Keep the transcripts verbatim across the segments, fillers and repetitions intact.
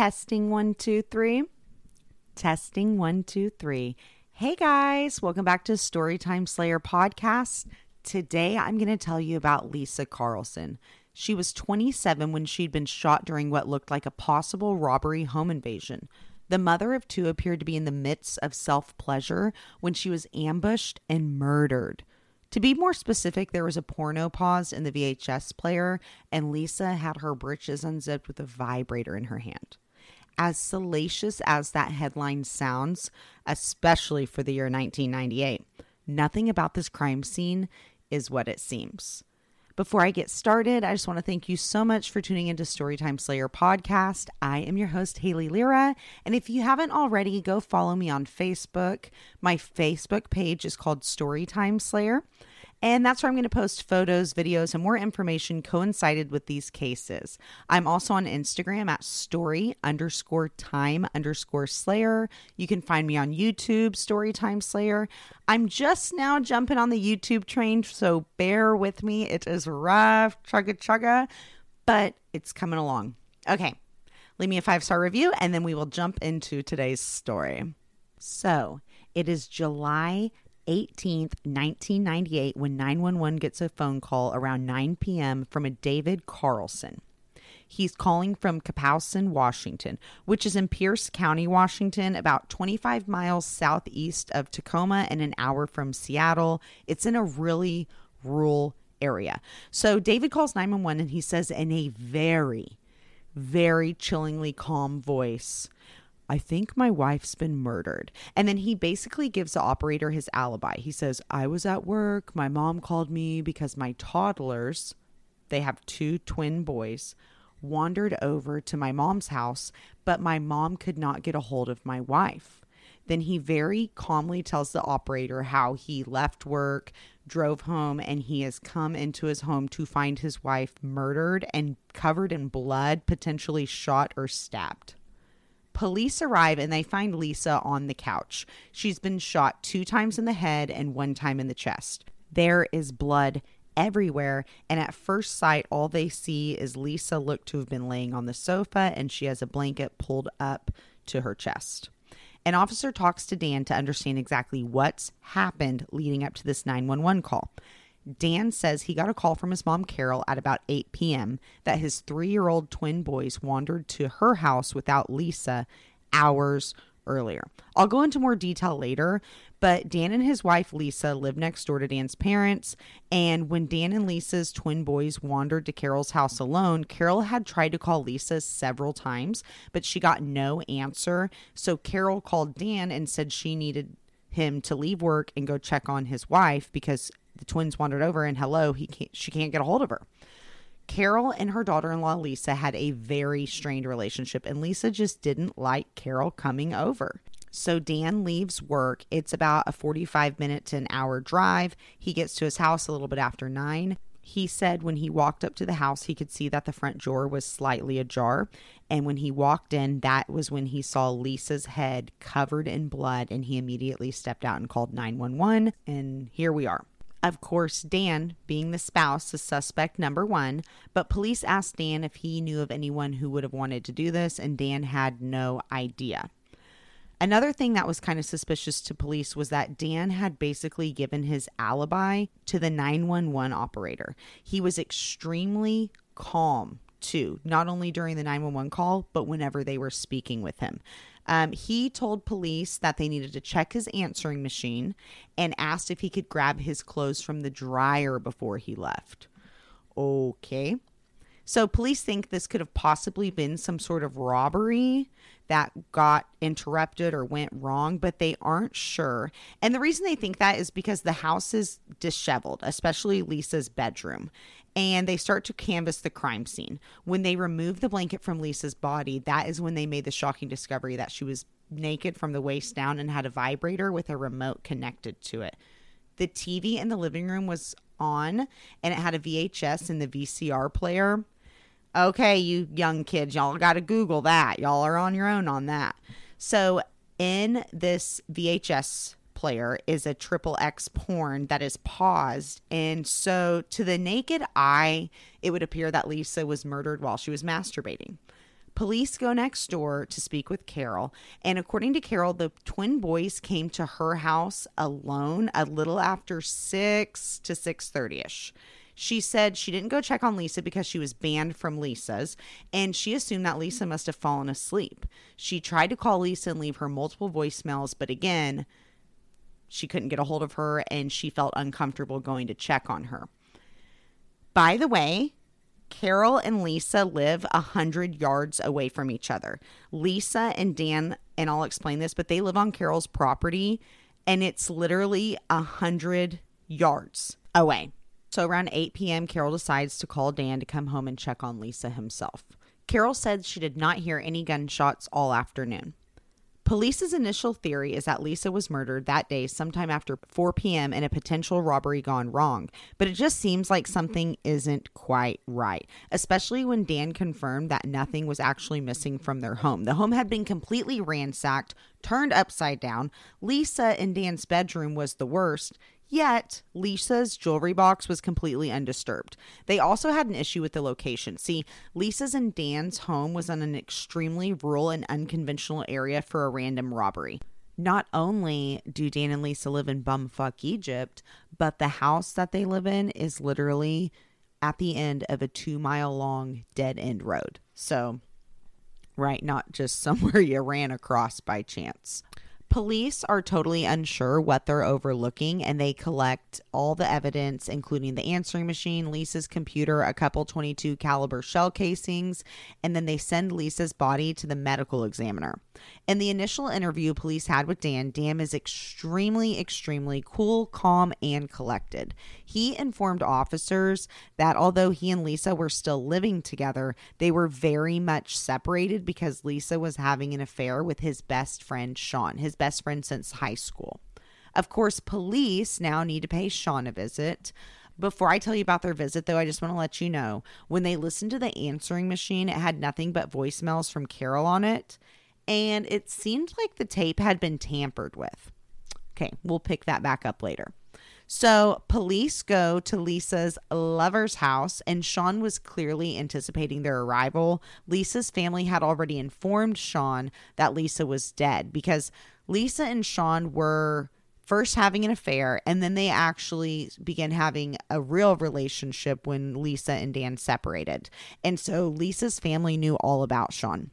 Testing one, two, three. Testing one, two, three. Hey guys, welcome back to Story Time Slayer Podcast. Today I'm going to tell you about Lisa Carlson. She was twenty-seven when she'd been shot during what looked like a possible robbery home invasion. The mother of two appeared to be in the midst of self-pleasure when she was ambushed and murdered. To be more specific, there was a porno pause in the V H S player, and Lisa had her britches unzipped with a vibrator in her hand. As salacious as that headline sounds, especially for the year nineteen ninety-eight, nothing about this crime scene is what it seems. Before I get started, I just want to thank you so much for tuning into Storytime Slayer Podcast. I am your host, Haley Lira. And if you haven't already, go follow me on Facebook. My Facebook page is called Storytime Slayer. And that's where I'm going to post photos, videos, and more information coincided with these cases. I'm also on Instagram at story underscore time underscore slayer. You can find me on YouTube, Storytime Slayer. I'm just now jumping on the YouTube train, so bear with me. It is rough, chugga chugga, but it's coming along. Okay, leave me a five-star review, and then we will jump into today's story. So, it is July eighteenth, nineteen ninety-eight, when nine one one gets a phone call around nine p.m. from a David Carlson. He's calling from Kapowsin, Washington, which is in Pierce County, Washington, about twenty-five miles southeast of Tacoma and an hour from Seattle. It's in a really rural area. So David calls nine one one and he says in a very, very chillingly calm voice, "I think my wife's been murdered." And then he basically gives the operator his alibi. He says, "I was at work. My mom called me because my toddlers," they have two twin boys, "wandered over to my mom's house, but my mom could not get a hold of my wife." Then he very calmly tells the operator how he left work, drove home, and he has come into his home to find his wife murdered and covered in blood, potentially shot or stabbed. Police arrive and they find Lisa on the couch. She's been shot two times in the head and one time in the chest. There is blood everywhere, and at first sight, all they see is Lisa looked to have been laying on the sofa, and she has a blanket pulled up to her chest. An officer talks to Dan to understand exactly what's happened leading up to this nine one one call. Dan says he got a call from his mom, Carol, at about eight p.m. that his three-year-old twin boys wandered to her house without Lisa hours earlier. I'll go into more detail later, but Dan and his wife, Lisa, live next door to Dan's parents, and when Dan and Lisa's twin boys wandered to Carol's house alone, Carol had tried to call Lisa several times, but she got no answer, so Carol called Dan and said she needed him to leave work and go check on his wife because the twins wandered over and hello, he can't, she can't get a hold of her. Carol and her daughter-in-law, Lisa, had a very strained relationship, and Lisa just didn't like Carol coming over. So Dan leaves work. It's about a forty-five minute to an hour drive. He gets to his house a little bit after nine. He said when he walked up to the house, he could see that the front door was slightly ajar. And when he walked in, that was when he saw Lisa's head covered in blood, and he immediately stepped out and called nine one one. And here we are. Of course, Dan, being the spouse, is suspect number one, but police asked Dan if he knew of anyone who would have wanted to do this, and Dan had no idea. Another thing that was kind of suspicious to police was that Dan had basically given his alibi to the nine one one operator. He was extremely calm, too, not only during the nine one one call, but whenever they were speaking with him. Um, he told police that they needed to check his answering machine and asked if he could grab his clothes from the dryer before he left. Okay. So police think this could have possibly been some sort of robbery that got interrupted or went wrong, but they aren't sure. And the reason they think that is because the house is disheveled, especially Lisa's bedroom. And they start to canvass the crime scene. When they remove the blanket from Lisa's body, that is when they made the shocking discovery that she was naked from the waist down and had a vibrator with a remote connected to it. The T V in the living room was on, and it had a V H S in the V C R player. Okay, you young kids, y'all got to Google that. Y'all are on your own on that. So in this V H S player is a triple X porn that is paused, and so to the naked eye, it would appear that Lisa was murdered while she was masturbating. Police go next door to speak with Carol, and according to Carol, the twin boys came to her house alone a little after six to six thirty ish. She said she didn't go check on Lisa because she was banned from Lisa's, and she assumed that Lisa must have fallen asleep. She tried to call Lisa and leave her multiple voicemails, but again, she couldn't get a hold of her, and she felt uncomfortable going to check on her. By the way, Carol and Lisa live one hundred yards away from each other. Lisa and Dan, and I'll explain this, but they live on Carol's property, and it's literally one hundred yards away. So around eight p.m., Carol decides to call Dan to come home and check on Lisa himself. Carol said she did not hear any gunshots all afternoon. Police's initial theory is that Lisa was murdered that day sometime after four p.m. in a potential robbery gone wrong, but it just seems like something isn't quite right, especially when Dan confirmed that nothing was actually missing from their home. The home had been completely ransacked, turned upside down. Lisa and Dan's bedroom was the worst, yet Lisa's jewelry box was completely undisturbed. They also had an issue with the location. See, Lisa's and Dan's home was in an extremely rural and unconventional area for a random robbery. Not only do Dan and Lisa live in bumfuck Egypt, but the house that they live in is literally at the end of a two-mile-long dead-end road. So, right, not just somewhere you ran across by chance. Police are totally unsure what they're overlooking, and they collect all the evidence, including the answering machine, Lisa's computer, a couple twenty-two caliber shell casings, and then they send Lisa's body to the medical examiner. In the initial interview police had with Dan, Dan is extremely, extremely cool, calm, and collected. He informed officers that although he and Lisa were still living together, they were very much separated because Lisa was having an affair with his best friend, Sean, his best friend since high school. Of course, police now need to pay Sean a visit. Before I tell you about their visit, though, I just want to let you know, when they listened to the answering machine, it had nothing but voicemails from Carol on it, and it seemed like the tape had been tampered with. Okay, we'll pick that back up later. So police go to Lisa's lover's house, and Sean was clearly anticipating their arrival. Lisa's family had already informed Sean that Lisa was dead because Lisa and Sean were first having an affair, and then they actually began having a real relationship when Lisa and Dan separated. And so Lisa's family knew all about Sean.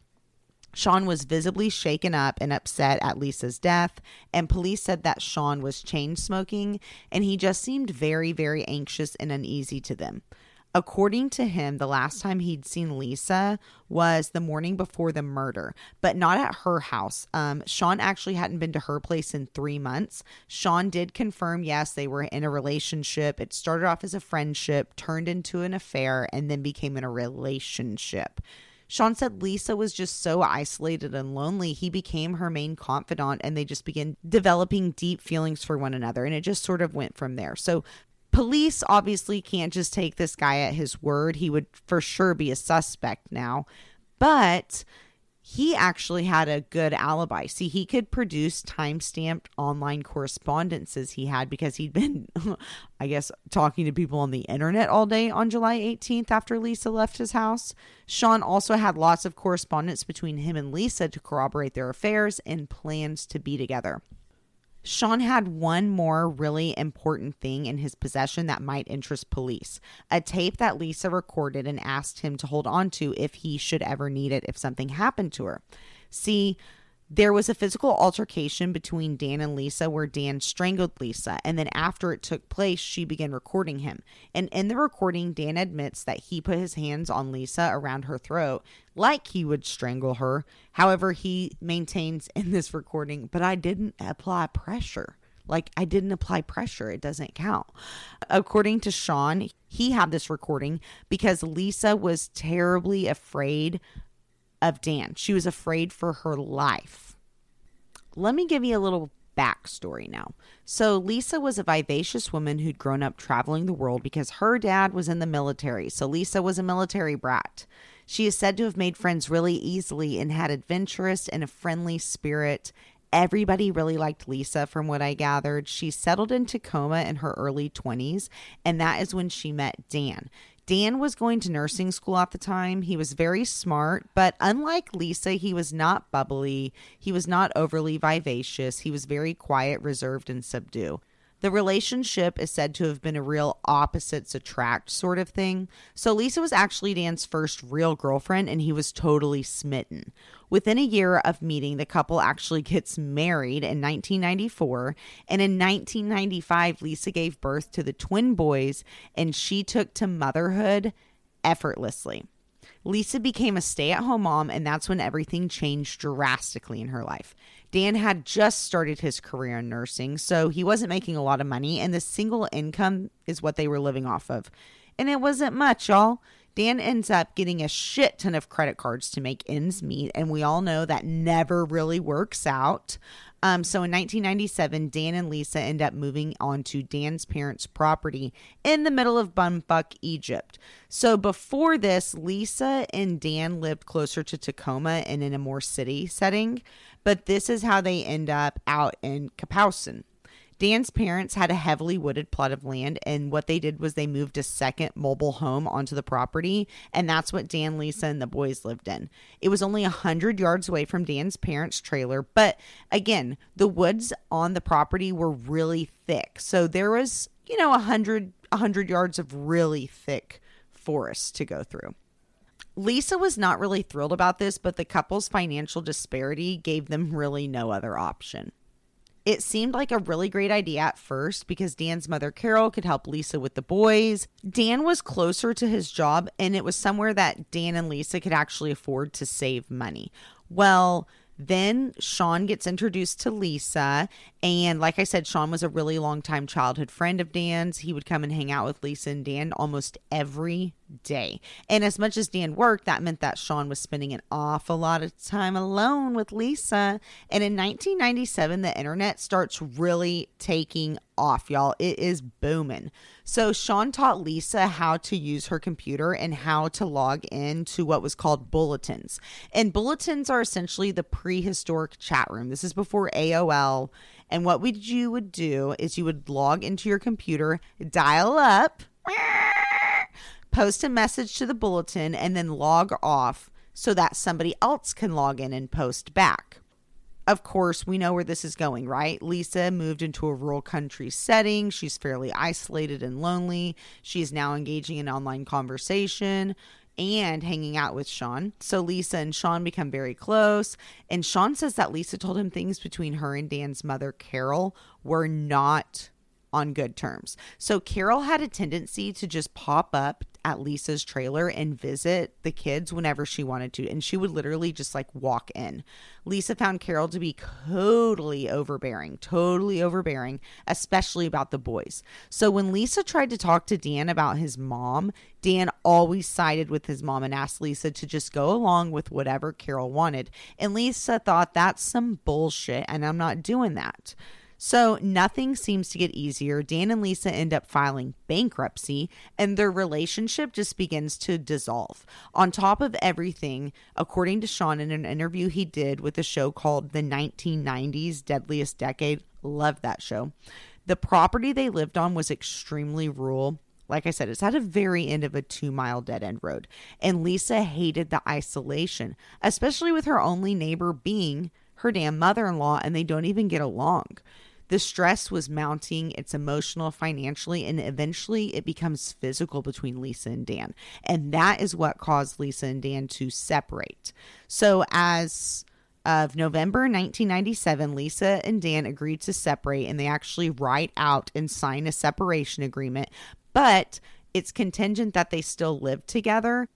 Sean was visibly shaken up and upset at Lisa's death, and police said that Sean was chain smoking, and he just seemed very, very anxious and uneasy to them. According to him, the last time he'd seen Lisa was the morning before the murder, but not at her house. Um, Sean actually hadn't been to her place in three months. Sean did confirm, yes, they were in a relationship. It started off as a friendship, turned into an affair, and then became in a relationship. Sean said Lisa was just so isolated and lonely, he became her main confidant, and they just began developing deep feelings for one another, and it just sort of went from there. So police obviously can't just take this guy at his word. He would for sure be a suspect now, but he actually had a good alibi. See, he could produce time-stamped online correspondences he had because he'd been, I guess, talking to people on the internet all day on July eighteenth after Lisa left his house. Sean also had lots of correspondence between him and Lisa to corroborate their affairs and plans to be together. Sean had one more really important thing in his possession that might interest police, a tape that Lisa recorded and asked him to hold on to if he should ever need it if something happened to her. See, there was a physical altercation between Dan and Lisa where Dan strangled Lisa, and then after it took place, she began recording him. And in the recording, Dan admits that he put his hands on Lisa around her throat like he would strangle her. However, he maintains in this recording, but I didn't apply pressure. Like, I didn't apply pressure. It doesn't count. According to Sean, he had this recording because Lisa was terribly afraid of Dan. She was afraid for her life. Let me give you a little backstory now. So Lisa was a vivacious woman who'd grown up traveling the world because her dad was in the military. So Lisa was a military brat. She is said to have made friends really easily and had adventurous and a friendly spirit. Everybody really liked Lisa from what I gathered. She settled in Tacoma in her early twenties, and that is when she met Dan. Dan was going to nursing school at the time. He was very smart, but unlike Lisa, he was not bubbly. He was not overly vivacious. He was very quiet, reserved, and subdued. The relationship is said to have been a real opposites attract sort of thing. So Lisa was actually Dan's first real girlfriend, and he was totally smitten. Within a year of meeting, the couple actually gets married in nineteen ninety-four. And in nineteen ninety-five, Lisa gave birth to the twin boys, and she took to motherhood effortlessly. Lisa became a stay-at-home mom, and that's when everything changed drastically in her life. Dan had just started his career in nursing, so he wasn't making a lot of money, and the single income is what they were living off of. And it wasn't much, y'all. Dan ends up getting a shit ton of credit cards to make ends meet, and we all know that never really works out. Um, so in nineteen ninety-seven, Dan and Lisa end up moving on to Dan's parents' property in the middle of bumfuck Egypt. So before this, Lisa and Dan lived closer to Tacoma and in a more city setting, but this is how they end up out in Kapowsin. Dan's parents had a heavily wooded plot of land, and what they did was they moved a second mobile home onto the property, and that's what Dan, Lisa, and the boys lived in. It was only one hundred yards away from Dan's parents' trailer, but again, the woods on the property were really thick, so there was, you know, one hundred, one hundred yards of really thick forest to go through. Lisa was not really thrilled about this, but the couple's financial disparity gave them really no other option. It seemed like a really great idea at first because Dan's mother, Carol, could help Lisa with the boys. Dan was closer to his job, and it was somewhere that Dan and Lisa could actually afford to save money. Well, then Sean gets introduced to Lisa, and like I said, Sean was a really long-time childhood friend of Dan's. He would come and hang out with Lisa and Dan almost every day. And as much as Dan worked, that meant that Sean was spending an awful lot of time alone with Lisa. And in nineteen ninety-seven, the internet starts really taking off, y'all. It is booming. So Sean taught Lisa how to use her computer and how to log in to what was called bulletins. And bulletins are essentially the prehistoric chat room. This is before A O L. And what we, you would do is you would log into your computer, dial up, post a message to the bulletin, and then log off so that somebody else can log in and post back. Of course, we know where this is going, right? Lisa moved into a rural country setting. She's fairly isolated and lonely. She is now engaging in online conversation and hanging out with Sean. So Lisa and Sean become very close. And Sean says that Lisa told him things between her and Dan's mother, Carol, were not on good terms. So Carol had a tendency to just pop up at Lisa's trailer and visit the kids whenever she wanted to, and she would literally just like walk in. Lisa found Carol to be totally overbearing, totally overbearing, especially about the boys. So when Lisa tried to talk to Dan about his mom, Dan always sided with his mom and asked Lisa to just go along with whatever Carol wanted. And Lisa thought, that's some bullshit, and I'm not doing that. So nothing seems to get easier. Dan and Lisa end up filing bankruptcy, and their relationship just begins to dissolve. On top of everything, according to Sean in an interview he did with a show called The nineteen nineties Deadliest Decade, love that show, the property they lived on was extremely rural. Like I said, it's at the very end of a two-mile dead-end road. And Lisa hated the isolation, especially with her only neighbor being her damn mother-in-law, and they don't even get along. The stress was mounting. It's emotional, financially, and eventually it becomes physical between Lisa and Dan. And that is what caused Lisa and Dan to separate. So as of November nineteen ninety-seven, Lisa and Dan agreed to separate, and they actually write out and sign a separation agreement. But it's contingent that they still live together.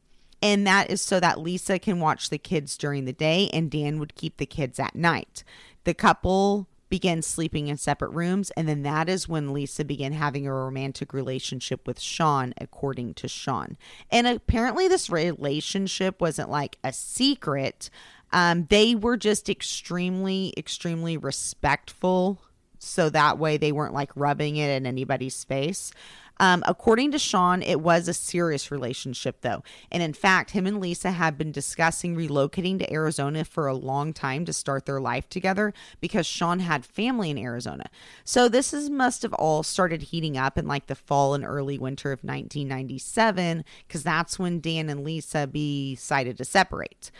And that is so that Lisa can watch the kids during the day and Dan would keep the kids at night. The couple began sleeping in separate rooms, and then that is when Lisa began having a romantic relationship with Sean, according to Sean. And apparently this relationship wasn't like a secret. Um, they were just extremely, extremely respectful. So that way they weren't like rubbing it in anybody's face. Um, according to Sean, it was a serious relationship, though. And in fact, him and Lisa had been discussing relocating to Arizona for a long time to start their life together because Sean had family in Arizona. So this is must have all started heating up in like the fall and early winter of nineteen ninety-seven, because that's when Dan and Lisa decided to separate.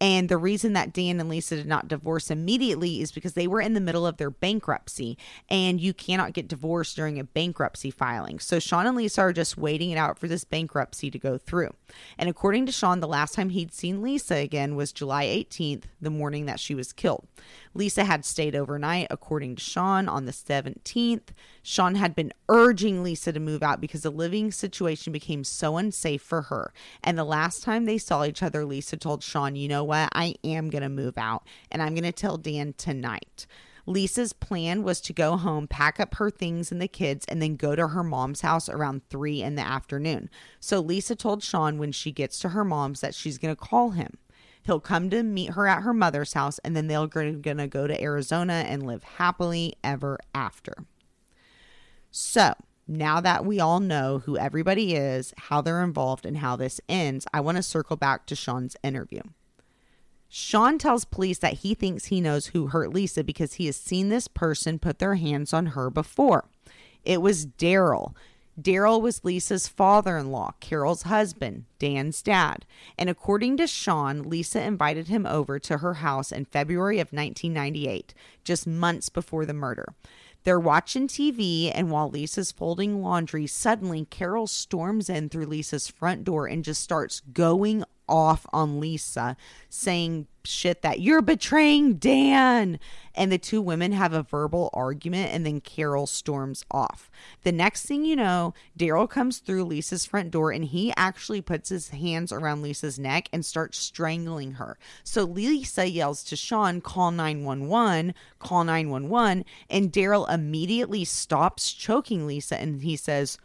And the reason that Dan and Lisa did not divorce immediately is because they were in the middle of their bankruptcy, and you cannot get divorced during a bankruptcy filing. So Sean and Lisa are just waiting it out for this bankruptcy to go through. And according to Sean, the last time he'd seen Lisa again was July eighteenth, the morning that she was killed. Lisa had stayed overnight, according to Sean, on the seventeenth. Sean had been urging Lisa to move out because the living situation became so unsafe for her. And the last time they saw each other, Lisa told Sean, you know, what, I am going to move out and I'm going to tell Dan tonight. Lisa's plan was to go home, pack up her things and the kids, and then go to her mom's house around three in the afternoon. So Lisa told Sean when she gets to her mom's that she's going to call him. He'll come to meet her at her mother's house, and then they're going to go to Arizona and live happily ever after. So now that we all know who everybody is, how they're involved, and how this ends, I want to circle back to Sean's interview. Sean tells police that he thinks he knows who hurt Lisa because he has seen this person put their hands on her before. It was Daryl. Daryl was Lisa's father-in-law, Carol's husband, Dan's dad. And according to Sean, Lisa invited him over to her house in February of nineteen ninety-eight, just months before the murder. They're watching T V, and while Lisa's folding laundry, suddenly Carol storms in through Lisa's front door and just starts going off on Lisa, saying shit that you're betraying Dan, and the two women have a verbal argument, and then Carol storms off. The next thing you know, Daryl comes through Lisa's front door, and he actually puts his hands around Lisa's neck and starts strangling her. So Lisa yells to Sean, call nine one one, call nine one one, and Daryl immediately stops choking Lisa, and he says,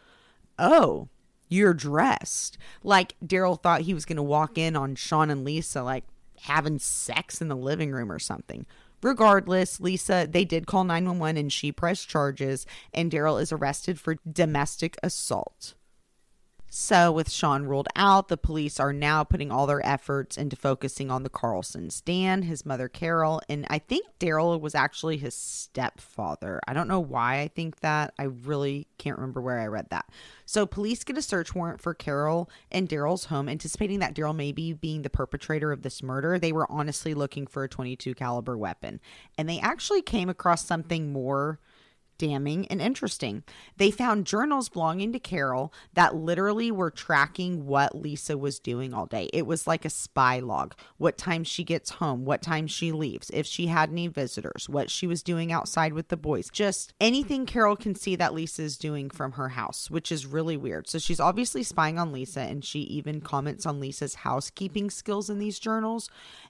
oh, you're dressed. Like, Daryl thought he was going to walk in on Sean and Lisa, like, having sex in the living room or something. Regardless, Lisa, they did call nine one one, and she pressed charges, and Daryl is arrested for domestic assault. So, with Sean ruled out, the police are now putting all their efforts into focusing on the Carlsons, Dan, his mother Carol, and I think Daryl was actually his stepfather. I don't know why I think that. I really can't remember where I read that. So, police get a search warrant for Carol and Daryl's home, anticipating that Daryl may be being the perpetrator of this murder. They were honestly looking for a twenty-two caliber weapon, and they actually came across something more damning and interesting. They found journals belonging to Carol that literally were tracking what Lisa was doing all day. It was like a spy log. What time she gets home, what time she leaves, if she had any visitors, what she was doing outside with the boys, just anything Carol can see that Lisa is doing from her house, which is really weird. So she's obviously spying on Lisa, and she even comments on Lisa's housekeeping skills in these journals.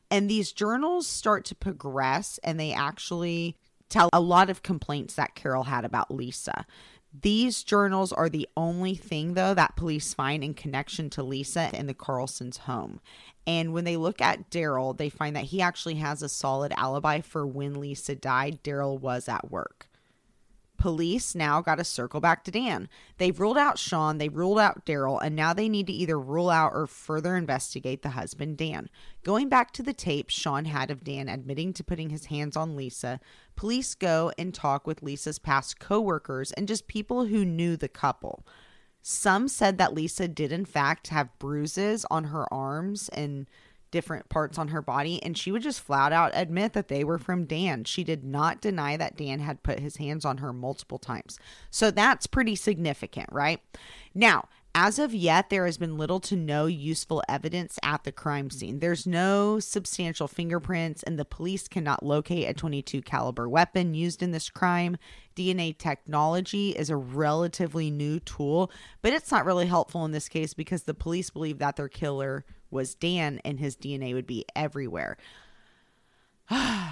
And these journals start to progress, and they actually tell a lot of complaints that Carol had about Lisa. These journals are the only thing, though, that police find in connection to Lisa and the Carlson's home. And when they look at Daryl, they find that he actually has a solid alibi for when Lisa died. Daryl was at work. Police now got to circle back to Dan. They've ruled out Sean, they ruled out Daryl, and now they need to either rule out or further investigate the husband, Dan. Going back to the tape Sean had of Dan admitting to putting his hands on Lisa, police go and talk with Lisa's past co-workers and just people who knew the couple. Some said that Lisa did, in fact, have bruises on her arms and different parts on her body, and she would just flat out admit that they were from Dan. She did not deny that Dan had put his hands on her multiple times. So that's pretty significant, right? Now, as of yet, there has been little to no useful evidence at the crime scene. There's no substantial fingerprints, and the police cannot locate a twenty-two caliber weapon used in this crime. D N A technology is a relatively new tool, but it's not really helpful in this case because the police believe that their killer was Dan, and his D N A would be everywhere. I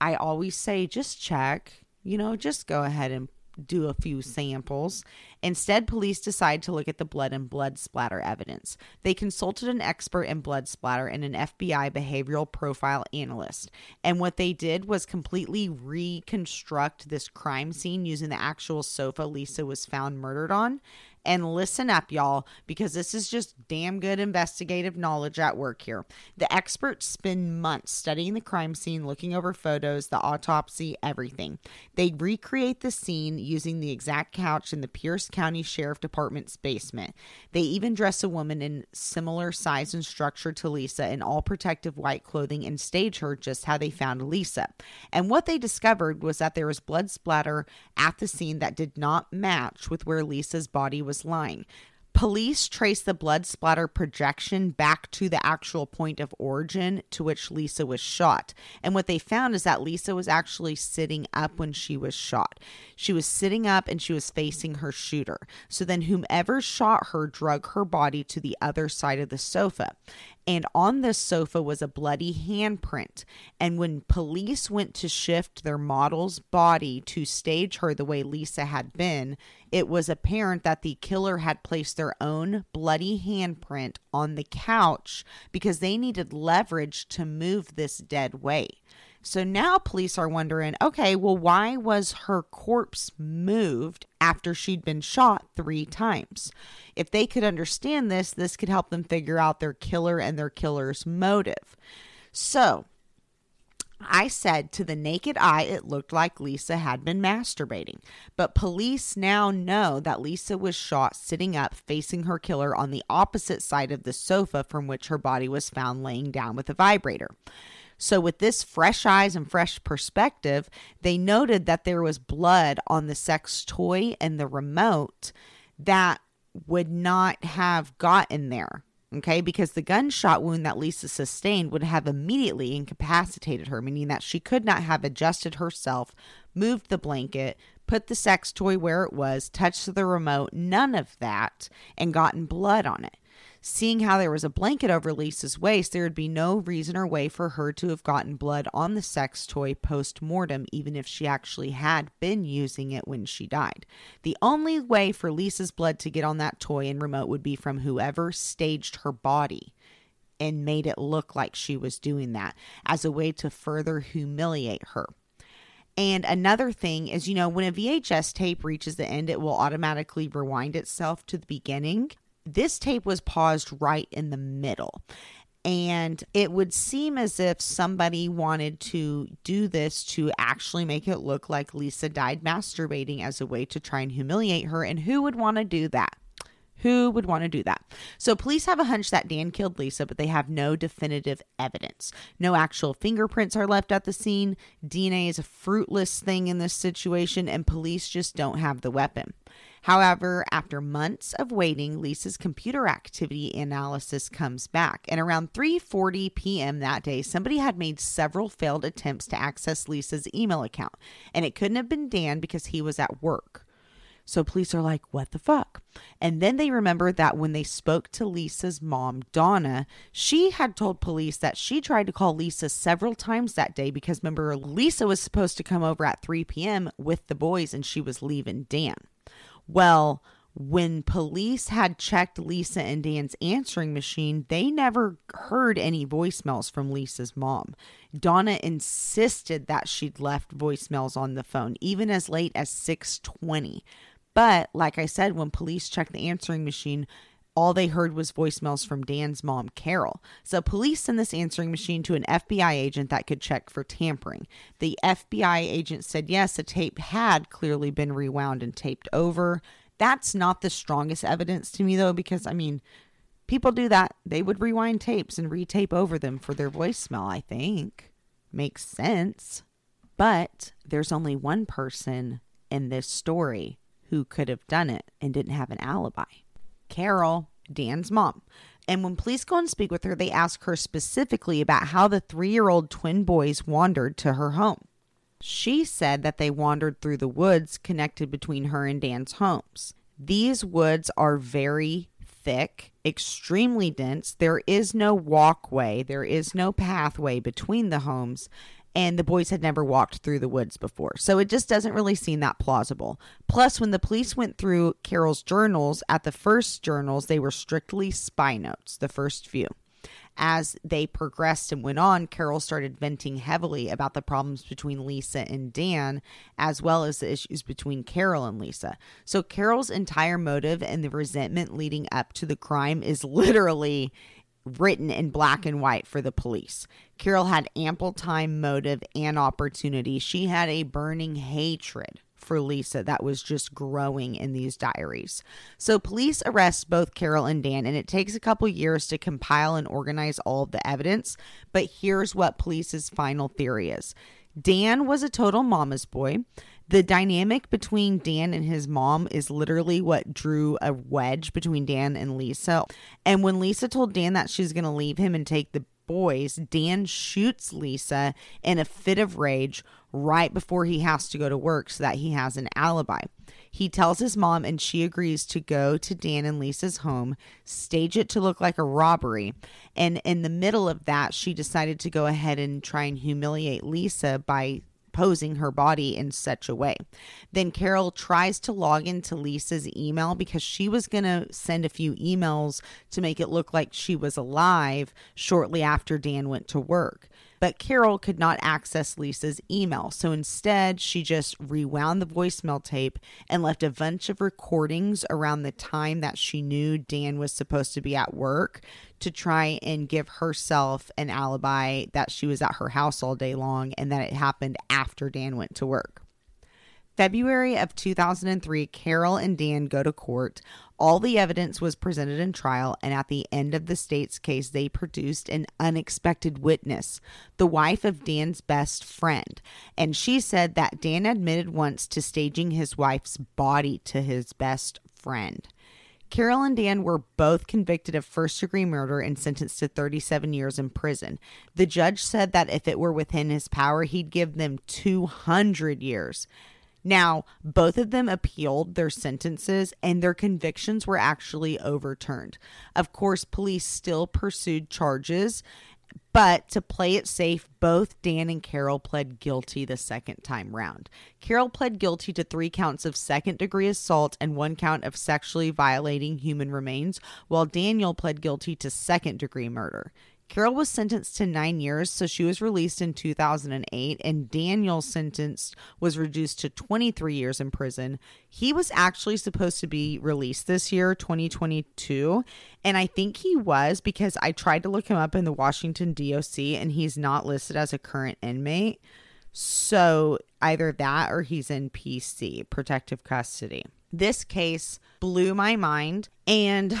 always say, just check, you know, just go ahead and do a few samples. Instead, police decide to look at the blood and blood splatter evidence. They consulted an expert in blood splatter and an F B I behavioral profile analyst. And what they did was completely reconstruct this crime scene using the actual sofa Lisa was found murdered on. And listen up, y'all, because this is just damn good investigative knowledge at work here. The experts spend months studying the crime scene, looking over photos, the autopsy, everything. They recreate the scene using the exact couch in the Pierce County Sheriff Department's basement. They even dress a woman in similar size and structure to Lisa in all protective white clothing and stage her just how they found Lisa. And what they discovered was that there was blood splatter at the scene that did not match with where Lisa's body was lying. Police trace the blood splatter projection back to the actual point of origin to which Lisa was shot. And what they found is that Lisa was actually sitting up when she was shot. She was sitting up and she was facing her shooter. So then whomever shot her drug her body to the other side of the sofa. And on this sofa was a bloody handprint. And when police went to shift their model's body to stage her the way Lisa had been, it was apparent that the killer had placed their own bloody handprint on the couch because they needed leverage to move this dead weight. So now police are wondering, okay, well, why was her corpse moved after she'd been shot three times? If they could understand this, this could help them figure out their killer and their killer's motive. So I said to the naked eye, it looked like Lisa had been masturbating. But police now know that Lisa was shot sitting up, facing her killer on the opposite side of the sofa from which her body was found laying down with a vibrator. So with this fresh eyes and fresh perspective, they noted that there was blood on the sex toy and the remote that would not have gotten there. Okay, because the gunshot wound that Lisa sustained would have immediately incapacitated her, meaning that she could not have adjusted herself, moved the blanket, put the sex toy where it was, touched the remote, none of that, and gotten blood on it. Seeing how there was a blanket over Lisa's waist, there would be no reason or way for her to have gotten blood on the sex toy post-mortem, even if she actually had been using it when she died. The only way for Lisa's blood to get on that toy and remote would be from whoever staged her body and made it look like she was doing that as a way to further humiliate her. And another thing is, you know, when a V H S tape reaches the end, it will automatically rewind itself to the beginning. This tape was paused right in the middle, and it would seem as if somebody wanted to do this to actually make it look like Lisa died masturbating as a way to try and humiliate her. And who would want to do that? Who would want to do that? So police have a hunch that Dan killed Lisa, but they have no definitive evidence. No actual fingerprints are left at the scene. D N A is a fruitless thing in this situation, and police just don't have the weapon. However, after months of waiting, Lisa's computer activity analysis comes back. And around three forty p.m. that day, somebody had made several failed attempts to access Lisa's email account. And it couldn't have been Dan because he was at work. So police are like, what the fuck? And then they remember that when they spoke to Lisa's mom, Donna, she had told police that she tried to call Lisa several times that day because, remember, Lisa was supposed to come over at three p.m. with the boys and she was leaving Dan. Well, when police had checked Lisa and Dan's answering machine, they never heard any voicemails from Lisa's mom. Donna insisted that she'd left voicemails on the phone, even as late as six twenty. But like I said, when police checked the answering machine, all they heard was voicemails from Dan's mom, Carol. So police sent this answering machine to an F B I agent that could check for tampering. The F B I agent said, yes, the tape had clearly been rewound and taped over. That's not the strongest evidence to me, though, because, I mean, people do that. They would rewind tapes and retape over them for their voicemail, I think. Makes sense. But there's only one person in this story who could have done it and didn't have an alibi. Carol, Dan's mom. And when police go and speak with her, they ask her specifically about how the three-year-old twin boys wandered to her home. She said that they wandered through the woods connected between her and Dan's homes. These woods are very thick, extremely dense. There is no walkway. There is no pathway between the homes. and the boys had never walked through the woods before. So it just doesn't really seem that plausible. Plus, when the police went through Carol's journals, at the first journals, they were strictly spy notes, the first few. As they progressed and went on, Carol started venting heavily about the problems between Lisa and Dan, as well as the issues between Carol and Lisa. So Carol's entire motive and the resentment leading up to the crime is literally written in black and white for the police. Carol had ample time, motive, and opportunity. She had a burning hatred for Lisa that was just growing in these diaries. So police arrest both Carol and Dan, and it takes a couple years to compile and organize all of the evidence, but here's what police's final theory is. Dan was a total mama's boy. The dynamic between Dan and his mom is literally what drew a wedge between Dan and Lisa. And when Lisa told Dan that she's going to leave him and take the boys, Dan shoots Lisa in a fit of rage right before he has to go to work so that he has an alibi. He tells his mom and she agrees to go to Dan and Lisa's home, stage it to look like a robbery. And in the middle of that, she decided to go ahead and try and humiliate Lisa by posing her body in such a way. Then Carol tries to log into Lisa's email because she was going to send a few emails to make it look like she was alive shortly after Dan went to work. But Carol could not access Lisa's email. So instead, she just rewound the voicemail tape and left a bunch of recordings around the time that she knew Dan was supposed to be at work to try and give herself an alibi that she was at her house all day long and that it happened after Dan went to work. February of two thousand three, Carol and Dan go to court. All the evidence was presented in trial, and at the end of the state's case, they produced an unexpected witness, the wife of Dan's best friend. And she said that Dan admitted once to staging his wife's body to his best friend. Carol and Dan were both convicted of first-degree murder and sentenced to thirty-seven years in prison. The judge said that if it were within his power, he'd give them two hundred years. Now, both of them appealed their sentences and their convictions were actually overturned. Of course, police still pursued charges, but to play it safe, both Dan and Carol pled guilty the second time round. Carol pled guilty to three counts of second-degree assault and one count of sexually violating human remains, while Daniel pled guilty to second-degree murder. Carol was sentenced to nine years, so she was released in two thousand eight, and Daniel's sentence was reduced to twenty-three years in prison. He was actually supposed to be released this year, twenty twenty-two, and I think he was because I tried to look him up in the Washington D O C, and he's not listed as a current inmate. So either that or he's in P C, protective custody. This case blew my mind, and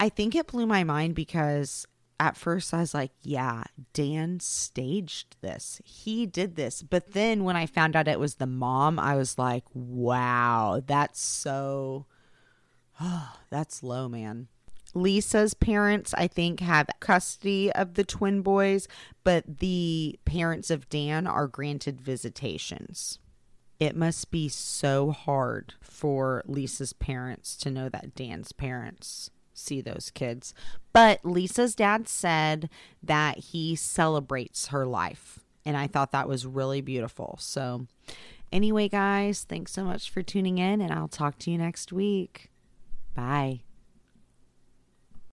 I think it blew my mind because at first, I was like, yeah, Dan staged this. He did this. But then when I found out it was the mom, I was like, wow, that's so, oh, that's low, man. Lisa's parents, I think, have custody of the twin boys, but the parents of Dan are granted visitations. It must be so hard for Lisa's parents to know that Dan's parents see those kids. But Lisa's dad said that he celebrates her life. And I thought that was really beautiful. So anyway, guys, thanks so much for tuning in, and I'll talk to you next week. Bye.